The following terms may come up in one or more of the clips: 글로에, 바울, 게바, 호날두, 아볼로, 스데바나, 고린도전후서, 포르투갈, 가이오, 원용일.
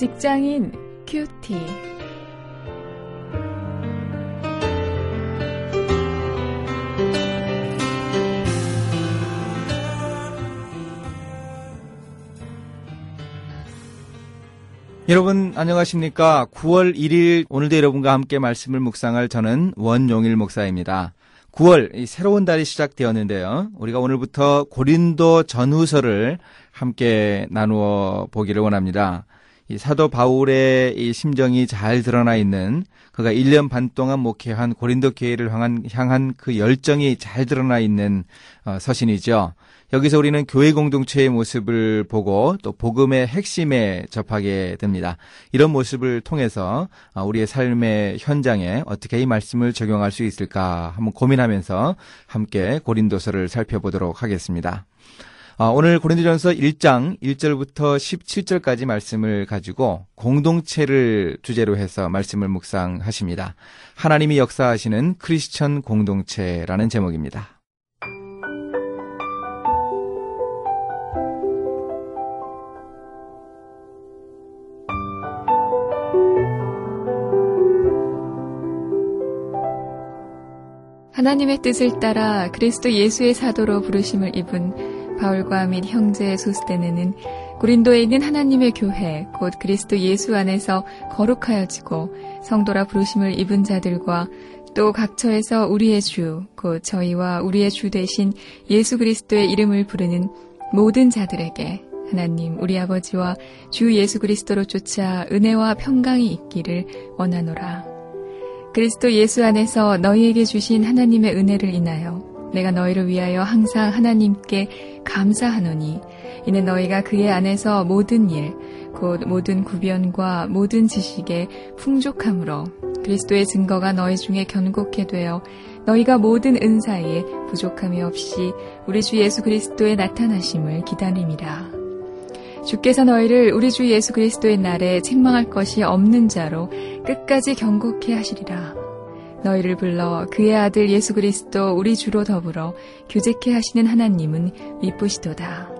직장인 큐티. 여러분 안녕하십니까? 9월 1일 오늘도 여러분과 함께 말씀을 묵상할 저는 원용일 목사입니다. 9월 이 새로운 달이 시작되었는데요. 우리가 오늘부터 고린도 전후서를 함께 나누어 보기를 원합니다. 이 사도 바울의 이 심정이 잘 드러나 있는, 그가 1년 반 동안 목회한 고린도 교회를 향한 그 열정이 잘 드러나 있는 서신이죠. 여기서 우리는 교회 공동체의 모습을 보고 또 복음의 핵심에 접하게 됩니다. 이런 모습을 통해서 우리의 삶의 현장에 어떻게 이 말씀을 적용할 수 있을까 한번 고민하면서 함께 고린도서를 살펴보도록 하겠습니다. 오늘 고린도전서 1장 1절부터 17절까지 말씀을 가지고 공동체를 주제로 해서 말씀을 묵상하십니다. 하나님이 역사하시는 크리스천 공동체라는 제목입니다. 하나님의 뜻을 따라 그리스도 예수의 사도로 부르심을 입은 바울과 및 형제 소스데네는 고린도에 있는 하나님의 교회 곧 그리스도 예수 안에서 거룩하여지고 성도라 부르심을 입은 자들과 또 각처에서 우리의 주 곧 저희와 우리의 주 되신 예수 그리스도의 이름을 부르는 모든 자들에게 하나님 우리 아버지와 주 예수 그리스도로 쫓아 은혜와 평강이 있기를 원하노라. 그리스도 예수 안에서 너희에게 주신 하나님의 은혜를 인하여 내가 너희를 위하여 항상 하나님께 감사하노니 이는 너희가 그의 안에서 모든 일 곧 모든 구변과 모든 지식에 풍족함으로 그리스도의 증거가 너희 중에 견고케 되어 너희가 모든 은사에 부족함이 없이 우리 주 예수 그리스도의 나타나심을 기다림이라. 주께서 너희를 우리 주 예수 그리스도의 날에 책망할 것이 없는 자로 끝까지 견고케 하시리라. 너희를 불러 그의 아들 예수 그리스도 우리 주로 더불어 교제케 하시는 하나님은 이쁘시도다.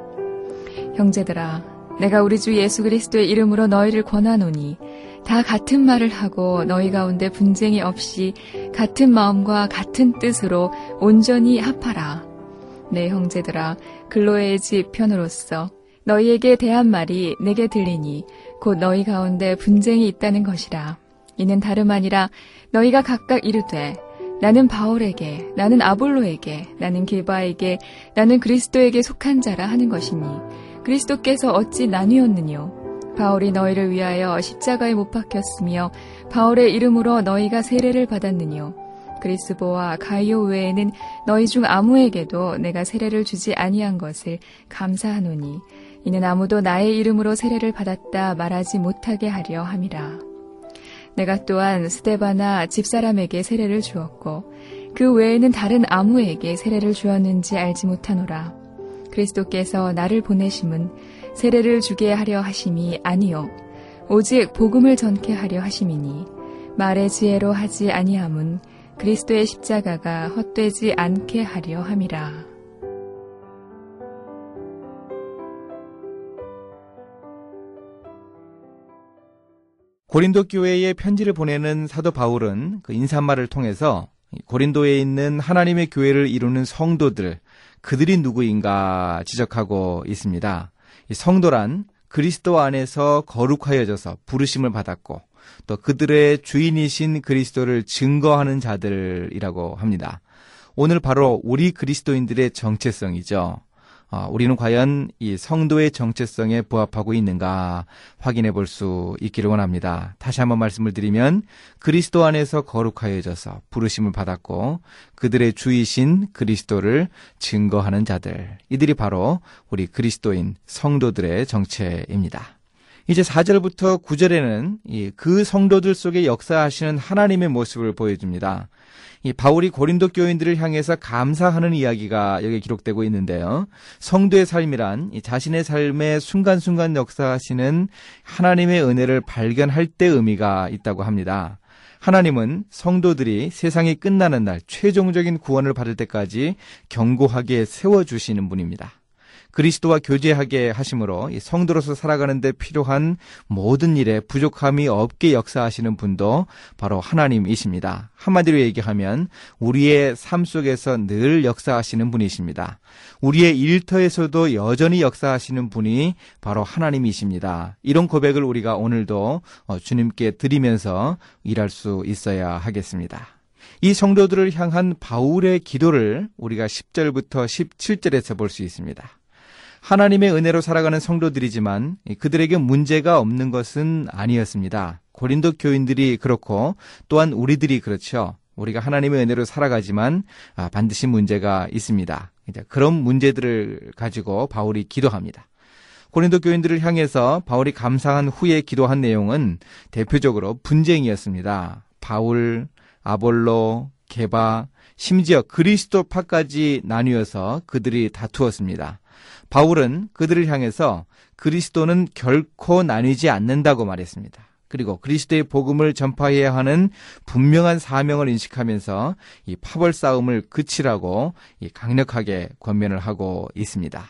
형제들아, 내가 우리 주 예수 그리스도의 이름으로 너희를 권하노니 다 같은 말을 하고 너희 가운데 분쟁이 없이 같은 마음과 같은 뜻으로 온전히 합하라. 내 형제들아, 글로에의 집 편으로서 너희에게 대한 말이 내게 들리니 곧 너희 가운데 분쟁이 있다는 것이라. 이는 다름 아니라 너희가 각각 이르되 나는 바울에게, 나는 아볼로에게, 나는 게바에게, 나는 그리스도에게 속한 자라 하는 것이니 그리스도께서 어찌 나뉘었느뇨. 바울이 너희를 위하여 십자가에 못 박혔으며 바울의 이름으로 너희가 세례를 받았느뇨. 그리스보와 가이오 외에는 너희 중 아무에게도 내가 세례를 주지 아니한 것을 감사하노니 이는 아무도 나의 이름으로 세례를 받았다 말하지 못하게 하려 함이라. 내가 또한 스데바나 집사람에게 세례를 주었고 그 외에는 다른 아무에게 세례를 주었는지 알지 못하노라. 그리스도께서 나를 보내심은 세례를 주게 하려 하심이 아니요 오직 복음을 전케 하려 하심이니 말의 지혜로 하지 아니함은 그리스도의 십자가가 헛되지 않게 하려 함이라. 고린도 교회에 편지를 보내는 사도 바울은 그 인사말을 통해서 고린도에 있는 하나님의 교회를 이루는 성도들, 그들이 누구인가 지적하고 있습니다. 성도란 그리스도 안에서 거룩하여져서 부르심을 받았고 또 그들의 주인이신 그리스도를 증거하는 자들이라고 합니다. 오늘 바로 우리 그리스도인들의 정체성이죠. 우리는 과연 이 성도의 정체성에 부합하고 있는가 확인해 볼 수 있기를 원합니다. 다시 한번 말씀을 드리면 그리스도 안에서 거룩하여져서 부르심을 받았고 그들의 주이신 그리스도를 증거하는 자들, 이들이 바로 우리 그리스도인 성도들의 정체입니다. 이제 4절부터 9절에는 그 성도들 속에 역사하시는 하나님의 모습을 보여줍니다. 이 바울이 고린도 교인들을 향해서 감사하는 이야기가 여기 기록되고 있는데요. 성도의 삶이란 자신의 삶의 순간순간 역사하시는 하나님의 은혜를 발견할 때 의미가 있다고 합니다. 하나님은 성도들이 세상이 끝나는 날 최종적인 구원을 받을 때까지 견고하게 세워주시는 분입니다. 그리스도와 교제하게 하심으로 성도로서 살아가는 데 필요한 모든 일에 부족함이 없게 역사하시는 분도 바로 하나님이십니다. 한마디로 얘기하면 우리의 삶 속에서 늘 역사하시는 분이십니다. 우리의 일터에서도 여전히 역사하시는 분이 바로 하나님이십니다. 이런 고백을 우리가 오늘도 주님께 드리면서 일할 수 있어야 하겠습니다. 이 성도들을 향한 바울의 기도를 우리가 10절부터 17절에서 볼 수 있습니다. 하나님의 은혜로 살아가는 성도들이지만 그들에게 문제가 없는 것은 아니었습니다. 고린도 교인들이 그렇고 또한 우리들이 그렇죠. 우리가 하나님의 은혜로 살아가지만 반드시 문제가 있습니다. 그런 문제들을 가지고 바울이 기도합니다. 고린도 교인들을 향해서 바울이 감사한 후에 기도한 내용은 대표적으로 분쟁이었습니다. 바울, 아볼로, 게바, 심지어 그리스도파까지 나뉘어서 그들이 다투었습니다. 바울은 그들을 향해서 그리스도는 결코 나뉘지 않는다고 말했습니다. 그리고 그리스도의 복음을 전파해야 하는 분명한 사명을 인식하면서 이 파벌 싸움을 그치라고 강력하게 권면을 하고 있습니다.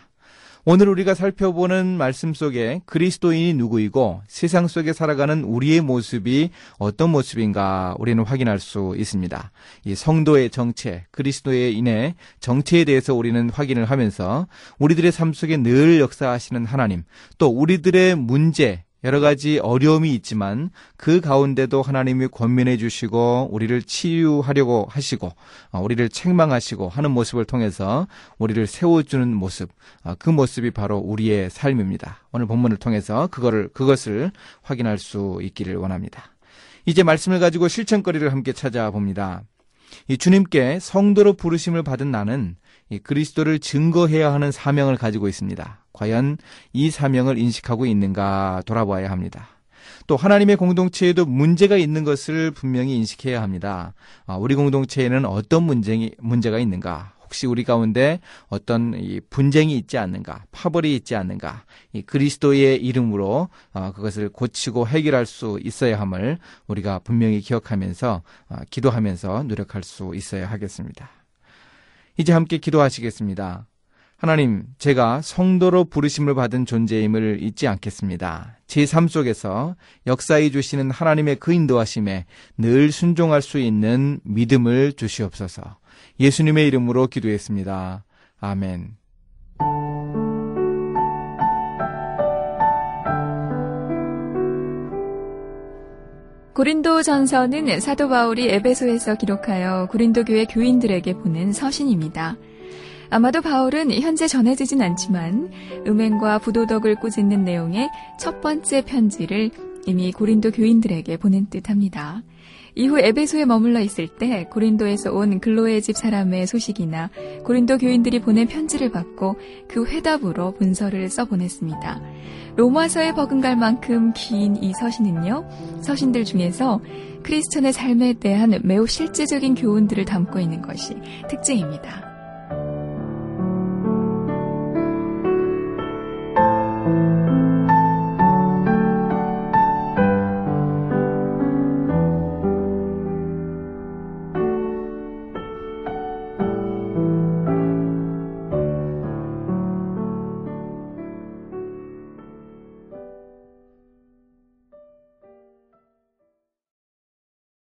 오늘 우리가 살펴보는 말씀 속에 그리스도인이 누구이고 세상 속에 살아가는 우리의 모습이 어떤 모습인가 우리는 확인할 수 있습니다. 이 성도의 정체, 그리스도에 인해 정체에 대해서 우리는 확인을 하면서 우리들의 삶 속에 늘 역사하시는 하나님, 또 우리들의 문제, 여러 가지 어려움이 있지만 그 가운데도 하나님이 권면해 주시고 우리를 치유하려고 하시고 우리를 책망하시고 하는 모습을 통해서 우리를 세워주는 모습, 그 모습이 바로 우리의 삶입니다. 오늘 본문을 통해서 그것을 확인할 수 있기를 원합니다. 이제 말씀을 가지고 실천거리를 함께 찾아봅니다. 이 주님께 성도로 부르심을 받은 나는 이 그리스도를 증거해야 하는 사명을 가지고 있습니다. 과연 이 사명을 인식하고 있는가 돌아봐야 합니다. 또 하나님의 공동체에도 문제가 있는 것을 분명히 인식해야 합니다. 우리 공동체에는 어떤 문제가 있는가? 혹시 우리 가운데 어떤 분쟁이 있지 않는가, 파벌이 있지 않는가, 이 그리스도의 이름으로 그것을 고치고 해결할 수 있어야 함을 우리가 분명히 기억하면서 기도하면서 노력할 수 있어야 하겠습니다. 이제 함께 기도하시겠습니다. 하나님, 제가 성도로 부르심을 받은 존재임을 잊지 않겠습니다. 제 삶 속에서 역사해 주시는 하나님의 그 인도하심에 늘 순종할 수 있는 믿음을 주시옵소서. 예수님의 이름으로 기도했습니다. 아멘. 고린도전서는 사도 바울이 에베소에서 기록하여 고린도 교회 교인들에게 보낸 서신입니다. 아마도 바울은 현재 전해지진 않지만 음행과 부도덕을 꾸짖는 내용의 첫 번째 편지를 이미 고린도 교인들에게 보낸 듯합니다. 이후 에베소에 머물러 있을 때 고린도에서 온 글로에 집 사람의 소식이나 고린도 교인들이 보낸 편지를 받고 그 회답으로 문서를 써보냈습니다. 로마서에 버금갈 만큼 긴 이 서신은요, 서신들 중에서 크리스천의 삶에 대한 매우 실제적인 교훈들을 담고 있는 것이 특징입니다.